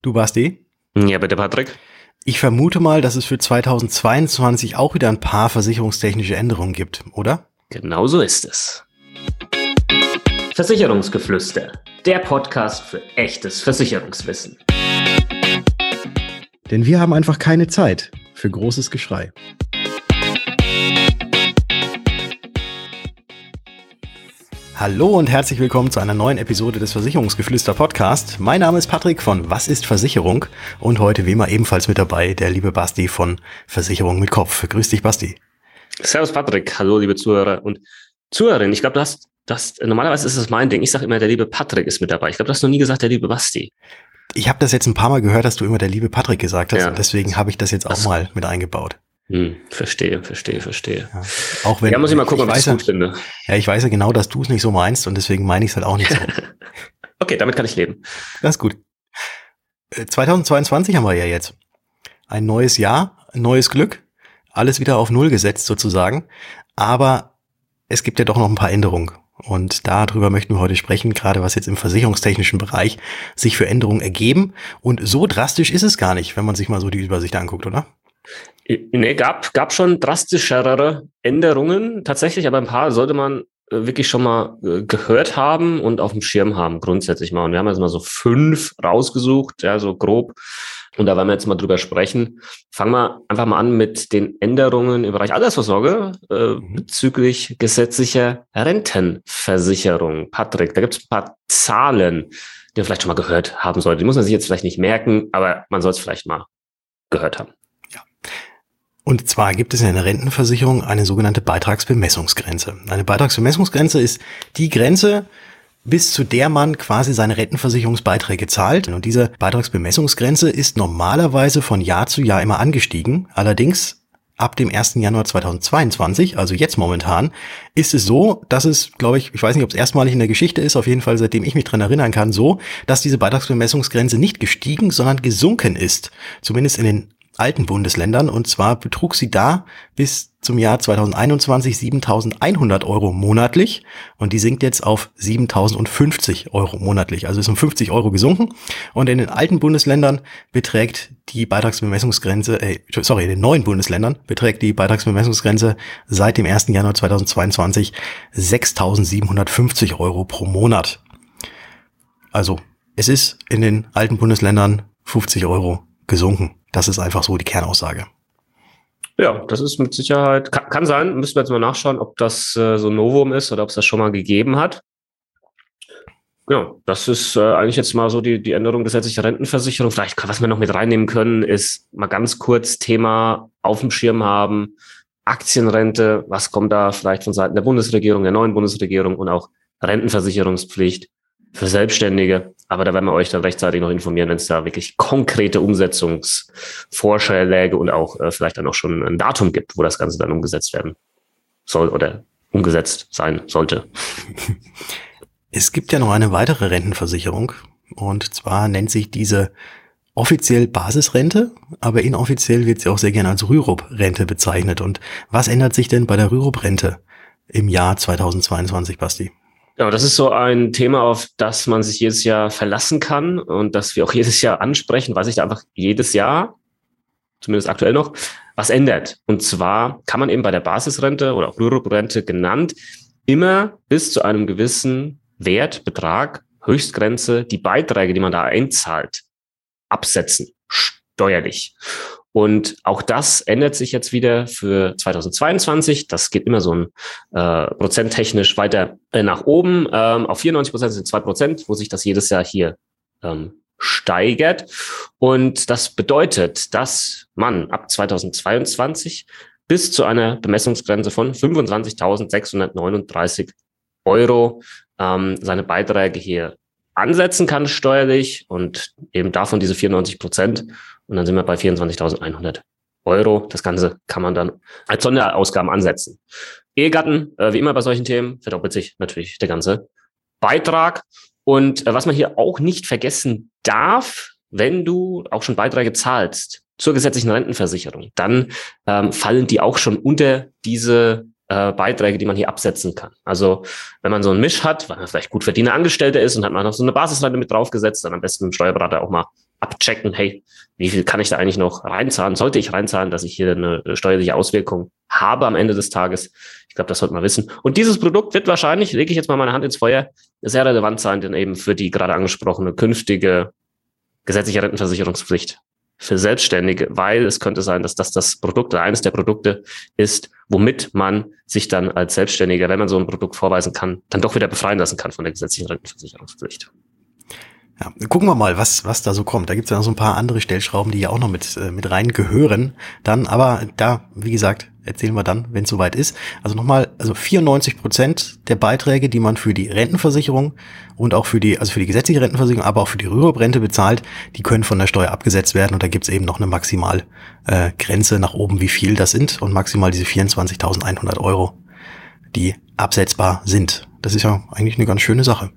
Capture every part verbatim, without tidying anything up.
Du, Basti? Ja, bitte, Patrick. Ich vermute mal, dass es für zweitausendzweiundzwanzig auch wieder ein paar versicherungstechnische Änderungen gibt, oder? Genau so ist es. Versicherungsgeflüster, der Podcast für echtes Versicherungswissen. Denn wir haben einfach keine Zeit für großes Geschrei. Hallo und herzlich willkommen zu einer neuen Episode des Versicherungsgeflüster Podcast. Mein Name ist Patrick von Was ist Versicherung und heute wie immer ebenfalls mit dabei der liebe Basti von Versicherung mit Kopf. Grüß dich, Basti. Servus, Patrick. Hallo, liebe Zuhörer und Zuhörerinnen. Ich glaube, du hast das, normalerweise ist das mein Ding. Ich sage immer, der liebe Patrick ist mit dabei. Ich glaube, du hast noch nie gesagt, der liebe Basti. Ich habe das jetzt ein paar Mal gehört, dass du immer der liebe Patrick gesagt hast. Ja. Und deswegen habe ich das jetzt auch das mal mit eingebaut. Hm, verstehe, verstehe, verstehe. Ja, auch wenn, ja, muss ich mal gucken, ich ob ich es gut finde. Ja, ich weiß ja genau, dass du es nicht so meinst und deswegen meine ich es halt auch nicht so. Okay, damit kann ich leben. Das ist gut. zweitausendzweiundzwanzig haben wir ja jetzt. Ein neues Jahr, ein neues Glück. Alles wieder auf Null gesetzt sozusagen. Aber es gibt ja doch noch ein paar Änderungen. Und darüber möchten wir heute sprechen, gerade was jetzt im versicherungstechnischen Bereich sich für Änderungen ergeben. Und so drastisch ist es gar nicht, wenn man sich mal so die Übersicht anguckt, oder? Ne, gab, gab schon drastischere Änderungen tatsächlich, aber ein paar sollte man äh, wirklich schon mal äh, gehört haben und auf dem Schirm haben, grundsätzlich mal. Und wir haben jetzt mal so fünf rausgesucht, ja, so grob. Und da wollen wir jetzt mal drüber sprechen. Fangen wir einfach mal an mit den Änderungen im Bereich Altersvorsorge äh, mhm. bezüglich gesetzlicher Rentenversicherung. Patrick, da gibt es ein paar Zahlen, die man vielleicht schon mal gehört haben sollte. Die muss man sich jetzt vielleicht nicht merken, aber man soll es vielleicht mal gehört haben. Und zwar gibt es in der Rentenversicherung eine sogenannte Beitragsbemessungsgrenze. Eine Beitragsbemessungsgrenze ist die Grenze, bis zu der man quasi seine Rentenversicherungsbeiträge zahlt. Und diese Beitragsbemessungsgrenze ist normalerweise von Jahr zu Jahr immer angestiegen. Allerdings ab dem ersten Januar zweitausendzweiundzwanzig, also jetzt momentan, ist es so, dass es, glaube ich, ich weiß nicht, ob es erstmalig in der Geschichte ist, auf jeden Fall, seitdem ich mich dran erinnern kann, so, dass diese Beitragsbemessungsgrenze nicht gestiegen, sondern gesunken ist. Zumindest in den alten Bundesländern, und zwar betrug sie da bis zum Jahr zweitausendeinundzwanzig siebentausendeinhundert Euro monatlich und die sinkt jetzt auf siebentausendfünfzig Euro monatlich, also ist um fünfzig Euro gesunken und in den alten Bundesländern beträgt die Beitragsbemessungsgrenze, äh, sorry, in den neuen Bundesländern beträgt die Beitragsbemessungsgrenze seit dem ersten Januar zweitausendzweiundzwanzig sechstausendsiebenhundertfünfzig Euro pro Monat. Also es ist in den alten Bundesländern fünfzig Euro gesunken. Das ist einfach so die Kernaussage. Ja, das ist mit Sicherheit, kann, kann sein, müssen wir jetzt mal nachschauen, ob das äh, so ein Novum ist oder ob es das schon mal gegeben hat. Ja, das ist äh, eigentlich jetzt mal so die, die Änderung gesetzlicher Rentenversicherung. Vielleicht, was wir noch mit reinnehmen können, ist mal ganz kurz Thema auf dem Schirm haben, Aktienrente, was kommt da vielleicht von Seiten der Bundesregierung, der neuen Bundesregierung und auch Rentenversicherungspflicht für Selbstständige. Aber da werden wir euch dann rechtzeitig noch informieren, wenn es da wirklich konkrete Umsetzungsvorschläge und auch äh, vielleicht dann auch schon ein Datum gibt, wo das Ganze dann umgesetzt werden soll oder umgesetzt sein sollte. Es gibt ja noch eine weitere Rentenversicherung und zwar nennt sich diese offiziell Basisrente, aber inoffiziell wird sie auch sehr gerne als Rürup-Rente bezeichnet. Und was ändert sich denn bei der Rürup-Rente im Jahr zweitausendzweiundzwanzig, Basti? Ja, das ist so ein Thema, auf das man sich jedes Jahr verlassen kann und das wir auch jedes Jahr ansprechen, weil sich da einfach jedes Jahr, zumindest aktuell noch, was ändert. Und zwar kann man eben bei der Basisrente oder auch Rürup-Rente genannt immer bis zu einem gewissen Wert, Betrag, Höchstgrenze, die Beiträge, die man da einzahlt, absetzen, steuerlich. Und auch das ändert sich jetzt wieder für zweitausendzweiundzwanzig. Das geht immer so ein äh, prozenttechnisch weiter äh, nach oben. Ähm, auf vierundneunzig Prozent sind zwei Prozent, wo sich das jedes Jahr hier ähm, steigert. Und das bedeutet, dass man ab zweitausendzweiundzwanzig bis zu einer Bemessungsgrenze von fünfundzwanzigtausendsechshundertneununddreißig Euro ähm, seine Beiträge hier ansetzen kann steuerlich und eben davon diese vierundneunzig Prozent und dann sind wir bei vierundzwanzigtausendeinhundert Euro. Das Ganze kann man dann als Sonderausgaben ansetzen. Ehegatten, äh, wie immer bei solchen Themen, verdoppelt sich natürlich der ganze Beitrag. Und äh, was man hier auch nicht vergessen darf, wenn du auch schon Beiträge zahlst zur gesetzlichen Rentenversicherung, dann ähm, fallen die auch schon unter diese Äh, Beiträge, die man hier absetzen kann. Also wenn man so einen Misch hat, weil man vielleicht gut verdienende Angestellte ist und hat man noch so eine Basisrente mit draufgesetzt, dann am besten mit dem Steuerberater auch mal abchecken, hey, wie viel kann ich da eigentlich noch reinzahlen? Sollte ich reinzahlen, dass ich hier eine steuerliche Auswirkung habe am Ende des Tages? Ich glaube, das sollte man wissen. Und dieses Produkt wird wahrscheinlich, lege ich jetzt mal meine Hand ins Feuer, sehr relevant sein, denn eben für die gerade angesprochene künftige gesetzliche Rentenversicherungspflicht für Selbstständige, weil es könnte sein, dass das das Produkt oder eines der Produkte ist, womit man sich dann als Selbstständiger, wenn man so ein Produkt vorweisen kann, dann doch wieder befreien lassen kann von der gesetzlichen Rentenversicherungspflicht. Ja, gucken wir mal, was was da so kommt. Da gibt's ja noch so ein paar andere Stellschrauben, die ja auch noch mit äh, mit rein gehören. Dann, aber da, wie gesagt, erzählen wir dann, wenn es soweit ist. Also nochmal, also vierundneunzig Prozent der Beiträge, die man für die Rentenversicherung und auch für die, also für die gesetzliche Rentenversicherung, aber auch für die Rürup-Rente bezahlt, die können von der Steuer abgesetzt werden. Und da gibt's eben noch eine maximal äh, Grenze nach oben, wie viel das sind, und maximal diese vierundzwanzigtausendeinhundert Euro, die absetzbar sind. Das ist ja eigentlich eine ganz schöne Sache.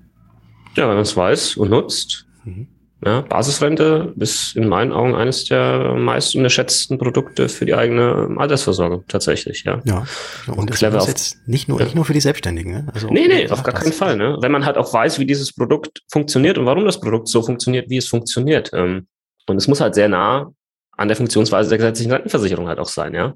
Ja, wenn man es weiß und nutzt. Mhm. Ja, Basisrente ist in meinen Augen eines der meist unterschätzten Produkte für die eigene Altersversorgung tatsächlich. Ja, ja. Und das ist jetzt nicht nur, ja. nicht nur für die Selbstständigen. Ne? Also nee, nee, auf gar keinen Fall. Ne? Wenn man halt auch weiß, wie dieses Produkt funktioniert und warum das Produkt so funktioniert, wie es funktioniert. Und es muss halt sehr nah an der Funktionsweise der gesetzlichen Rentenversicherung halt auch sein, ja. Mhm.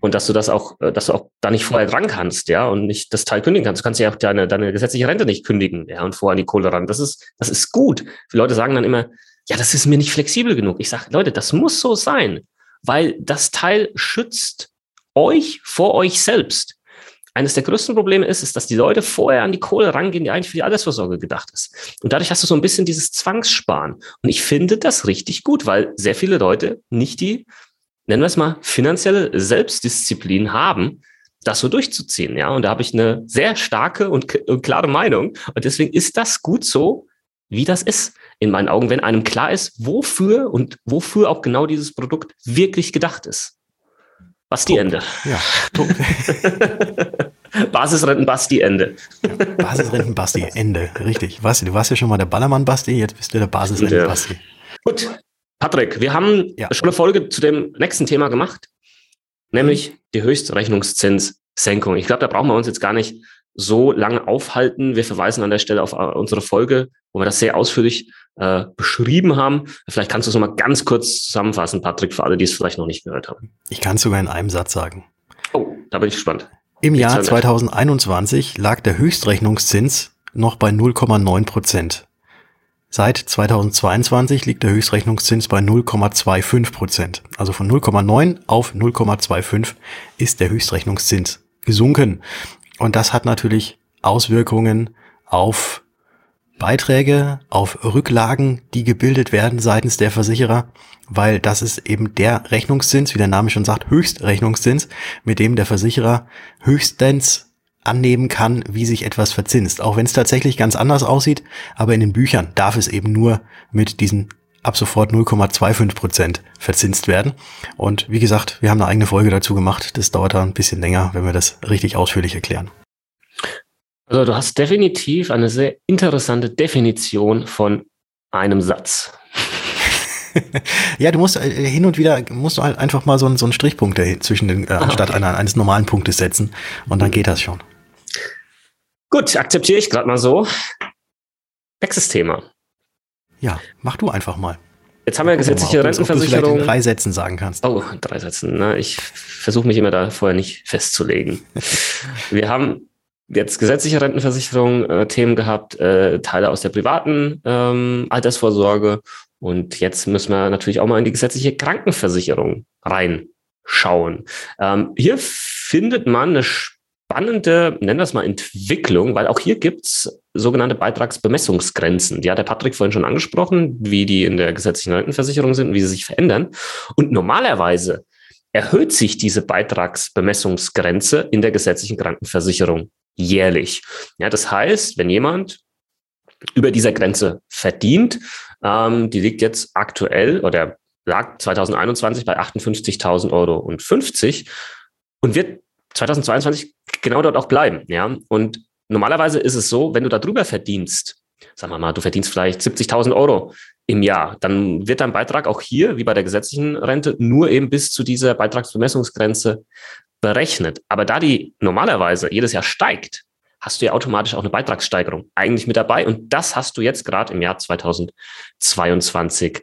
Und dass du das auch, dass du auch da nicht vorher dran kannst, ja, und nicht das Teil kündigen kannst. Du kannst ja auch deine, deine gesetzliche Rente nicht kündigen, ja, und vorher an die Kohle ran. Das ist, das ist gut. Die Leute sagen dann immer, ja, das ist mir nicht flexibel genug. Ich sage, Leute, das muss so sein, weil das Teil schützt euch vor euch selbst. Eines der größten Probleme ist, ist, dass die Leute vorher an die Kohle rangehen, die eigentlich für die Altersvorsorge gedacht ist. Und dadurch hast du so ein bisschen dieses Zwangssparen. Und ich finde das richtig gut, weil sehr viele Leute nicht die, nennen wir es mal, finanzielle Selbstdisziplin haben, das so durchzuziehen. Ja, und da habe ich eine sehr starke und, k- und klare Meinung. Und deswegen ist das gut so, wie das ist, in meinen Augen, wenn einem klar ist, wofür und wofür auch genau dieses Produkt wirklich gedacht ist. Basti Punkt. Ende. Ja, Basisrenten Basti Ende. Ja, Basisrenten Basti Ende, richtig. Basti, du warst ja schon mal der Ballermann Basti, jetzt bist du der Basisrenten Basti. Ja. Gut, Patrick, wir haben ja. schon eine Folge zu dem nächsten Thema gemacht, nämlich die Höchstrechnungszinssenkung. Ich glaube, da brauchen wir uns jetzt gar nicht so lange aufhalten. Wir verweisen an der Stelle auf unsere Folge, wo wir das sehr ausführlich äh, beschrieben haben. Vielleicht kannst du es nochmal ganz kurz zusammenfassen, Patrick, für alle, die es vielleicht noch nicht gehört haben. Ich kann es sogar in einem Satz sagen. Oh, da bin ich gespannt. Im Jahr halt zweitausendeinundzwanzig lag der Höchstrechnungszins noch bei null Komma neun Prozent. Seit zweitausendzweiundzwanzig liegt der Höchstrechnungszins bei null Komma fünfundzwanzig Prozent. Also von null Komma neun auf null Komma fünfundzwanzig ist der Höchstrechnungszins gesunken. Und das hat natürlich Auswirkungen auf Beiträge, auf Rücklagen, die gebildet werden seitens der Versicherer, weil das ist eben der Rechnungszins, wie der Name schon sagt, Höchstrechnungszins, mit dem der Versicherer höchstens annehmen kann, wie sich etwas verzinst. Auch wenn es tatsächlich ganz anders aussieht, aber in den Büchern darf es eben nur mit diesen ab sofort null Komma fünfundzwanzig Prozent verzinst werden. Und wie gesagt, wir haben eine eigene Folge dazu gemacht. Das dauert da ein bisschen länger, wenn wir das richtig ausführlich erklären. Also du hast definitiv eine sehr interessante Definition von einem Satz. Ja, du musst hin und wieder musst du halt einfach mal so einen, so einen Strichpunkt zwischen den, äh, anstatt okay. einer, eines normalen Punktes setzen, und dann geht das schon. Gut, akzeptiere ich gerade mal so. Nächstes Thema. Ja, mach du einfach mal. Jetzt haben wir gesetzliche Rentenversicherung. Ob du es in drei Sätzen sagen kannst. Oh, in drei Sätzen. Na, ich versuche mich immer da vorher nicht festzulegen. Wir haben jetzt gesetzliche Rentenversicherung, äh, Themen gehabt, äh, Teile aus der privaten ähm, Altersvorsorge. Und jetzt müssen wir natürlich auch mal in die gesetzliche Krankenversicherung reinschauen. Ähm, hier findet man eine spannende, nennen wir es mal, Entwicklung, weil auch hier gibt's sogenannte Beitragsbemessungsgrenzen. Die hat der Patrick vorhin schon angesprochen, wie die in der gesetzlichen Rentenversicherung sind und wie sie sich verändern. Und normalerweise erhöht sich diese Beitragsbemessungsgrenze in der gesetzlichen Krankenversicherung jährlich. Ja, das heißt, wenn jemand über dieser Grenze verdient, ähm, die liegt jetzt aktuell oder lag zweitausendeinundzwanzig bei achtundfünfzigtausend Euro und fünfzig und wird zweitausendzweiundzwanzig genau dort auch bleiben. Ja? Und normalerweise ist es so, wenn du darüber verdienst, sagen wir mal, du verdienst vielleicht siebzigtausend Euro im Jahr, dann wird dein Beitrag auch hier, wie bei der gesetzlichen Rente, nur eben bis zu dieser Beitragsbemessungsgrenze berechnet. Aber da die normalerweise jedes Jahr steigt, hast du ja automatisch auch eine Beitragssteigerung eigentlich mit dabei. Und das hast du jetzt gerade im Jahr zweitausendzweiundzwanzig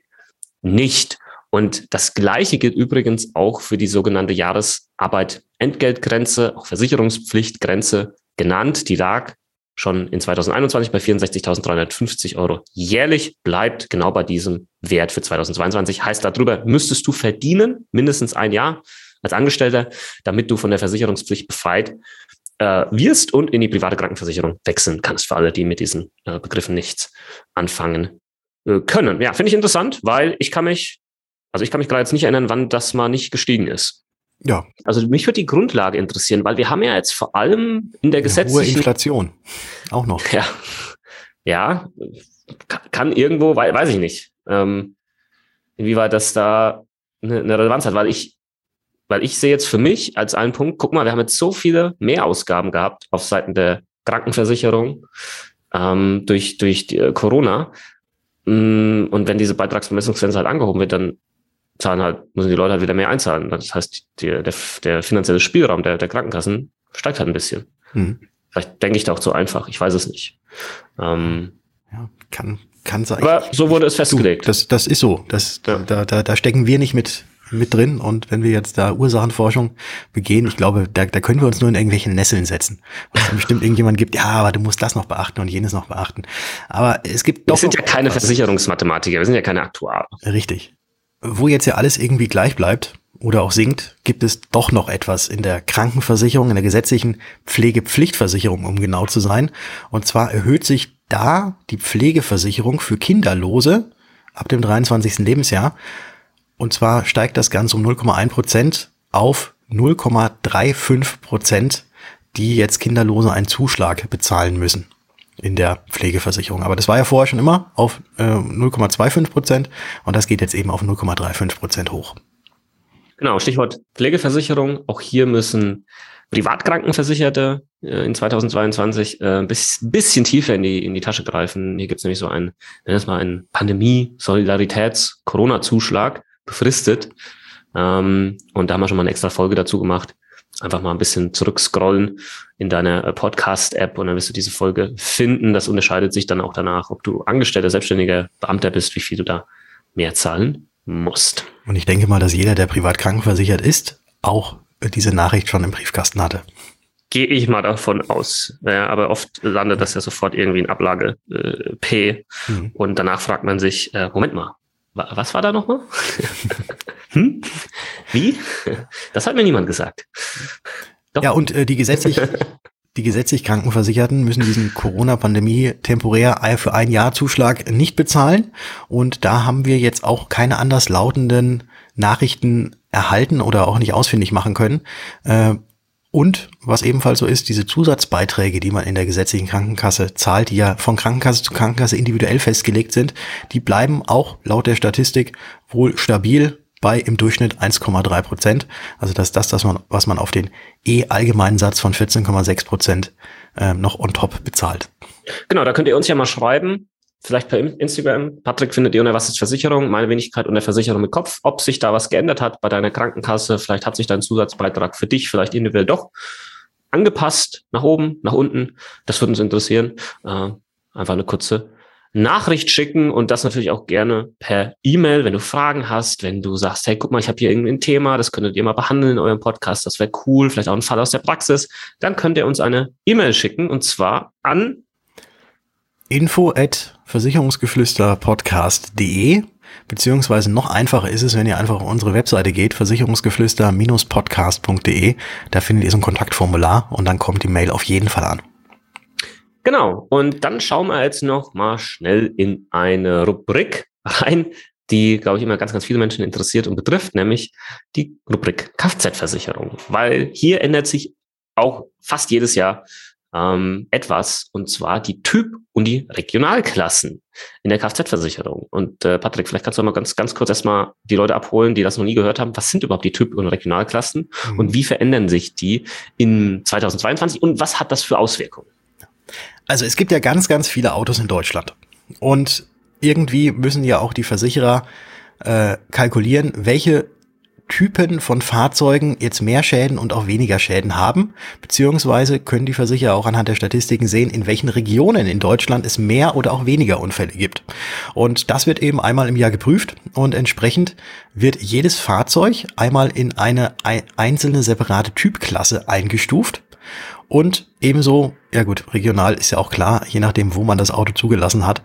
nicht. Und das Gleiche gilt übrigens auch für die sogenannte Jahresarbeit-Entgeltgrenze, auch Versicherungspflichtgrenze genannt. Die lag schon in zweitausendeinundzwanzig bei vierundsechzigtausenddreihundertfünfzig Euro jährlich, bleibt genau bei diesem Wert für zweitausendzweiundzwanzig. Heißt, darüber müsstest du verdienen, mindestens ein Jahr als Angestellter, damit du von der Versicherungspflicht befreit äh, wirst und in die private Krankenversicherung wechseln kannst, für alle, die mit diesen äh, Begriffen nichts anfangen äh, können. Ja, finde ich interessant, weil ich kann mich Also ich kann mich gerade jetzt nicht erinnern, wann das mal nicht gestiegen ist. Ja. Also mich würde die Grundlage interessieren, weil wir haben ja jetzt vor allem in der gesetzlichen... Hohe Inflation, auch noch. Ja, ja, kann irgendwo, weiß ich nicht, inwieweit das da eine Relevanz hat. Weil ich, weil ich sehe jetzt für mich als einen Punkt, guck mal, wir haben jetzt so viele Mehrausgaben gehabt auf Seiten der Krankenversicherung durch, durch Corona. Und wenn diese Beitragsbemessungsgrenze halt angehoben wird, dann zahlen halt, müssen die Leute halt wieder mehr einzahlen. Das heißt, die, der, der finanzielle Spielraum der, der Krankenkassen steigt halt ein bisschen. Mhm. Vielleicht denke ich da auch zu einfach. Ich weiß es nicht. Ähm, ja, kann, kann sein. Aber so wurde es festgelegt. Du, das, das ist so. Das, ja. da, da, da stecken wir nicht mit, mit drin. Und wenn wir jetzt da Ursachenforschung begehen, ich glaube, da, da können wir uns nur in irgendwelche Nesseln setzen. Weil es bestimmt irgendjemand gibt, ja, aber du musst das noch beachten und jenes noch beachten. Aber es gibt doch... Wir sind ja keine Versicherungsmathematiker, wir sind ja keine Aktuare. Richtig. Wo jetzt ja alles irgendwie gleich bleibt oder auch sinkt, gibt es doch noch etwas in der Krankenversicherung, in der gesetzlichen Pflegepflichtversicherung, um genau zu sein. Und zwar erhöht sich da die Pflegeversicherung für Kinderlose ab dem dreiundzwanzigsten Lebensjahr. Und zwar steigt das Ganze um null Komma eins Prozent auf null Komma fünfunddreißig Prozent, die jetzt Kinderlose einen Zuschlag bezahlen müssen in der Pflegeversicherung. Aber das war ja vorher schon immer auf äh, null Komma fünfundzwanzig Prozent und das geht jetzt eben auf null Komma fünfunddreißig Prozent hoch. Genau, Stichwort Pflegeversicherung. Auch hier müssen Privatkrankenversicherte äh, in zweitausendzweiundzwanzig äh, ein bis, bisschen tiefer in die, in die Tasche greifen. Hier gibt es nämlich so einen, nenn es mal einen Pandemie-Solidaritäts-Corona-Zuschlag. Befristet. Ähm, und da haben wir schon mal eine extra Folge dazu gemacht. Einfach mal ein bisschen zurückscrollen in deine Podcast-App und dann wirst du diese Folge finden. Das unterscheidet sich dann auch danach, ob du Angestellter, Selbstständiger, Beamter bist, wie viel du da mehr zahlen musst. Und ich denke mal, dass jeder, der privat krankenversichert ist, auch diese Nachricht schon im Briefkasten hatte. Gehe ich mal davon aus. Ja, aber oft landet das ja sofort irgendwie in Ablage äh, P. Mhm. Und danach fragt man sich, äh, Moment mal, was war da nochmal? Hm? Wie? Das hat mir niemand gesagt. Doch. Ja, und äh, die gesetzlich, die gesetzlich Krankenversicherten müssen diesen Corona-Pandemie temporär für ein Jahr Zuschlag nicht bezahlen. Und da haben wir jetzt auch keine anderslautenden Nachrichten erhalten oder auch nicht ausfindig machen können. Äh, Und was ebenfalls so ist, diese Zusatzbeiträge, die man in der gesetzlichen Krankenkasse zahlt, die ja von Krankenkasse zu Krankenkasse individuell festgelegt sind, die bleiben auch laut der Statistik wohl stabil bei im Durchschnitt eins Komma drei Prozent. Also das ist das, das man, was man auf den E-allgemeinen Satz von vierzehn Komma sechs Prozent äh, noch on top bezahlt. Genau, da könnt ihr uns ja mal schreiben. Vielleicht per Instagram. Patrick findet ihr unter Was ist Versicherung? Meine Wenigkeit unter Versicherung mit Kopf. Ob sich da was geändert hat bei deiner Krankenkasse. Vielleicht hat sich dein Zusatzbeitrag für dich vielleicht individuell doch angepasst. Nach oben, nach unten. Das würde uns interessieren. Äh, einfach eine kurze Nachricht schicken und das natürlich auch gerne per E-Mail, wenn du Fragen hast, wenn du sagst, hey, guck mal, ich habe hier irgendein Thema, das könntet ihr mal behandeln in eurem Podcast, das wäre cool, vielleicht auch ein Fall aus der Praxis. Dann könnt ihr uns eine E-Mail schicken und zwar an info at versicherungsgeflüsterpodcast punkt de, beziehungsweise noch einfacher ist es, wenn ihr einfach auf unsere Webseite geht, versicherungsgeflüster podcast punkt de, da findet ihr so ein Kontaktformular und dann kommt die Mail auf jeden Fall an. Genau, und dann schauen wir jetzt noch mal schnell in eine Rubrik rein, die, glaube ich, immer ganz, ganz viele Menschen interessiert und betrifft, nämlich die Rubrik Kfz-Versicherung, weil hier ändert sich auch fast jedes Jahr Ähm, etwas, und zwar die Typ- und die Regionalklassen in der Kfz-Versicherung. Und äh, Patrick, vielleicht kannst du mal ganz ganz kurz erstmal die Leute abholen, die das noch nie gehört haben. Was sind überhaupt die Typ- und Regionalklassen mhm. und wie verändern sich die in zweitausendzweiundzwanzig und was hat das für Auswirkungen? Also es gibt ja ganz, ganz viele Autos in Deutschland und irgendwie müssen ja auch die Versicherer äh, kalkulieren, welche Typen von Fahrzeugen jetzt mehr Schäden und auch weniger Schäden haben, beziehungsweise können die Versicherer auch anhand der Statistiken sehen, in welchen Regionen in Deutschland es mehr oder auch weniger Unfälle gibt. Und das wird eben einmal im Jahr geprüft und entsprechend wird jedes Fahrzeug einmal in eine einzelne separate Typklasse eingestuft. Und ebenso, ja gut, regional ist ja auch klar, je nachdem, wo man das Auto zugelassen hat,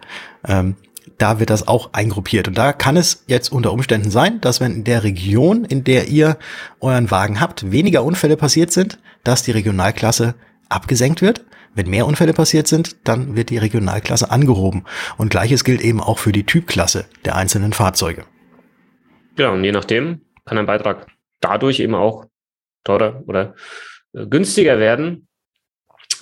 ähm, da wird das auch eingruppiert. Und da kann es jetzt unter Umständen sein, dass wenn in der Region, in der ihr euren Wagen habt, weniger Unfälle passiert sind, dass die Regionalklasse abgesenkt wird. Wenn mehr Unfälle passiert sind, dann wird die Regionalklasse angehoben. Und Gleiches gilt eben auch für die Typklasse der einzelnen Fahrzeuge. Genau, und je nachdem kann ein Beitrag dadurch eben auch teurer oder günstiger werden,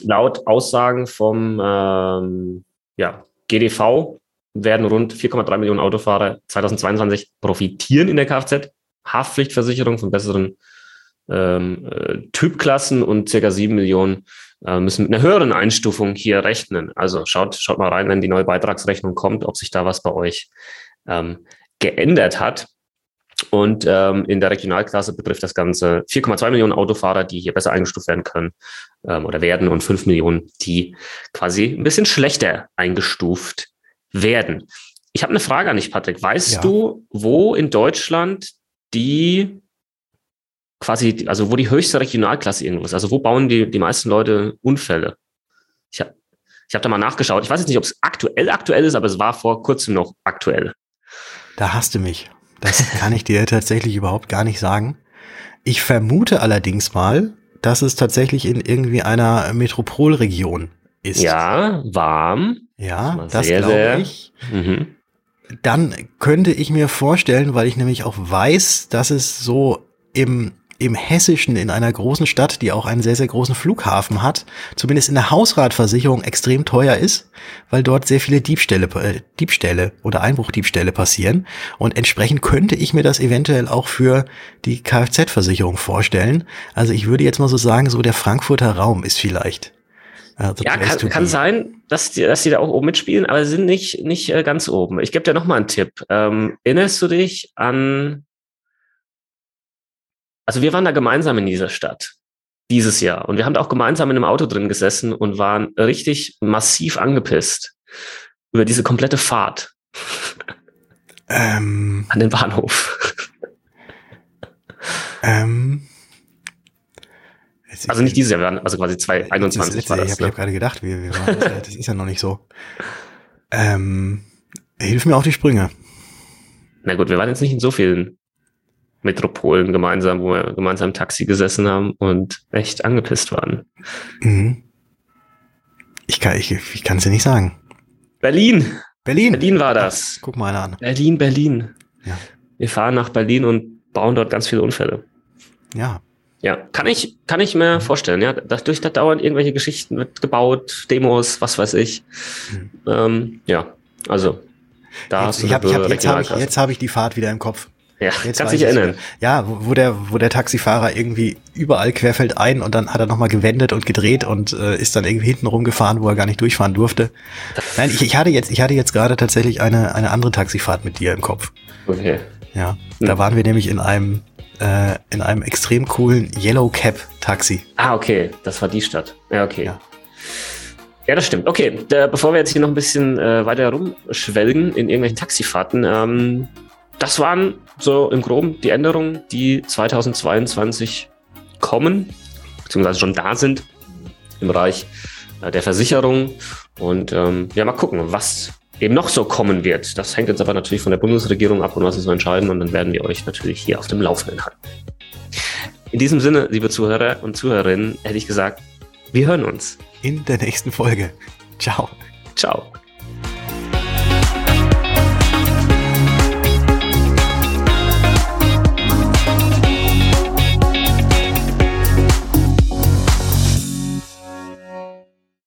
laut Aussagen vom ähm, ja, G D V werden rund vier Komma drei Millionen Autofahrer zweitausendzweiundzwanzig profitieren in der Kfz-Haftpflichtversicherung von besseren ähm, äh, Typklassen und ca. sieben Millionen äh, müssen mit einer höheren Einstufung hier rechnen. Also schaut, schaut mal rein, wenn die neue Beitragsrechnung kommt, ob sich da was bei euch ähm, geändert hat. Und ähm, in der Regionalklasse betrifft das Ganze vier Komma zwei Millionen Autofahrer, die hier besser eingestuft werden können ähm, oder werden und fünf Millionen, die quasi ein bisschen schlechter eingestuft werden. Ich habe eine Frage an dich, Patrick. Weißt ja. du, wo in Deutschland die quasi, also wo die höchste Regionalklasse irgendwo ist? Also wo bauen die, die meisten Leute Unfälle? Ich habe ich hab da mal nachgeschaut. Ich weiß jetzt nicht, ob es aktuell aktuell ist, aber es war vor kurzem noch aktuell. Da hast du mich. Das kann ich dir tatsächlich überhaupt gar nicht sagen. Ich vermute allerdings mal, dass es tatsächlich in irgendwie einer Metropolregion ist. Ja, warm. Ja, das glaube ich. Mhm. Dann könnte ich mir vorstellen, weil ich nämlich auch weiß, dass es so im im Hessischen in einer großen Stadt, die auch einen sehr, sehr großen Flughafen hat, zumindest in der Hausratversicherung extrem teuer ist, weil dort sehr viele Diebstähle, äh, Diebstähle oder Einbruchdiebstähle passieren. Und entsprechend könnte ich mir das eventuell auch für die Kfz-Versicherung vorstellen. Also ich würde jetzt mal so sagen, so der Frankfurter Raum ist vielleicht. Uh, ja, kann, kann sein, dass die, dass die da auch oben mitspielen, aber sind nicht, nicht äh, ganz oben. Ich gebe dir nochmal einen Tipp. Ähm, erinnerst du dich an... Also wir waren da gemeinsam in dieser Stadt dieses Jahr und wir haben da auch gemeinsam in einem Auto drin gesessen und waren richtig massiv angepisst über diese komplette Fahrt ähm, an den Bahnhof. Ähm, also nicht dieses Jahr, wir waren also quasi zwanzig einundzwanzig war das. Ich habe ne? hab gerade gedacht, wir, wir waren das, das ist ja noch nicht so. Ähm, hilf mir auch die Sprünge. Na gut, wir waren jetzt nicht in so vielen Metropolen gemeinsam, wo wir gemeinsam im Taxi gesessen haben und echt angepisst waren. Mhm. Ich kann ich, ich kann es dir nicht sagen. Berlin. Berlin. Berlin war das. Ach, guck mal an. Berlin, Berlin. Ja. Wir fahren nach Berlin und bauen dort ganz viele Unfälle. Ja. Ja, kann ich, kann ich mir mhm. vorstellen. Ja, durch das dauernd irgendwelche Geschichten wird gebaut, Demos, was weiß ich. Mhm. Ähm, ja, also da jetzt, hast du ich hab, ich hab, jetzt habe ich, hab ich die Fahrt wieder im Kopf. Ja, jetzt kannst du dich erinnern. Ja, wo der, wo der Taxifahrer irgendwie überall querfeld ein und dann hat er nochmal gewendet und gedreht und äh, ist dann irgendwie hinten rumgefahren, wo er gar nicht durchfahren durfte. Nein, ich, ich hatte jetzt, ich hatte jetzt gerade tatsächlich eine, eine andere Taxifahrt mit dir im Kopf. Okay. Ja, hm. Da waren wir nämlich in einem, äh, in einem extrem coolen Yellow Cab Taxi. Ah, okay. Das war die Stadt. Ja, okay. Ja. Ja, das stimmt. Okay, da, bevor wir jetzt hier noch ein bisschen äh, weiter rumschwelgen in irgendwelchen Taxifahrten, ähm, das waren so im Groben die Änderungen, die zweitausendzweiundzwanzig kommen, beziehungsweise schon da sind im Bereich der Versicherung. Und ähm, ja, mal gucken, was eben noch so kommen wird. Das hängt jetzt aber natürlich von der Bundesregierung ab und was sie so entscheiden. Und dann werden wir euch natürlich hier auf dem Laufenden halten. In diesem Sinne, liebe Zuhörer und Zuhörerinnen, hätte ich gesagt, wir hören uns. In der nächsten Folge. Ciao. Ciao.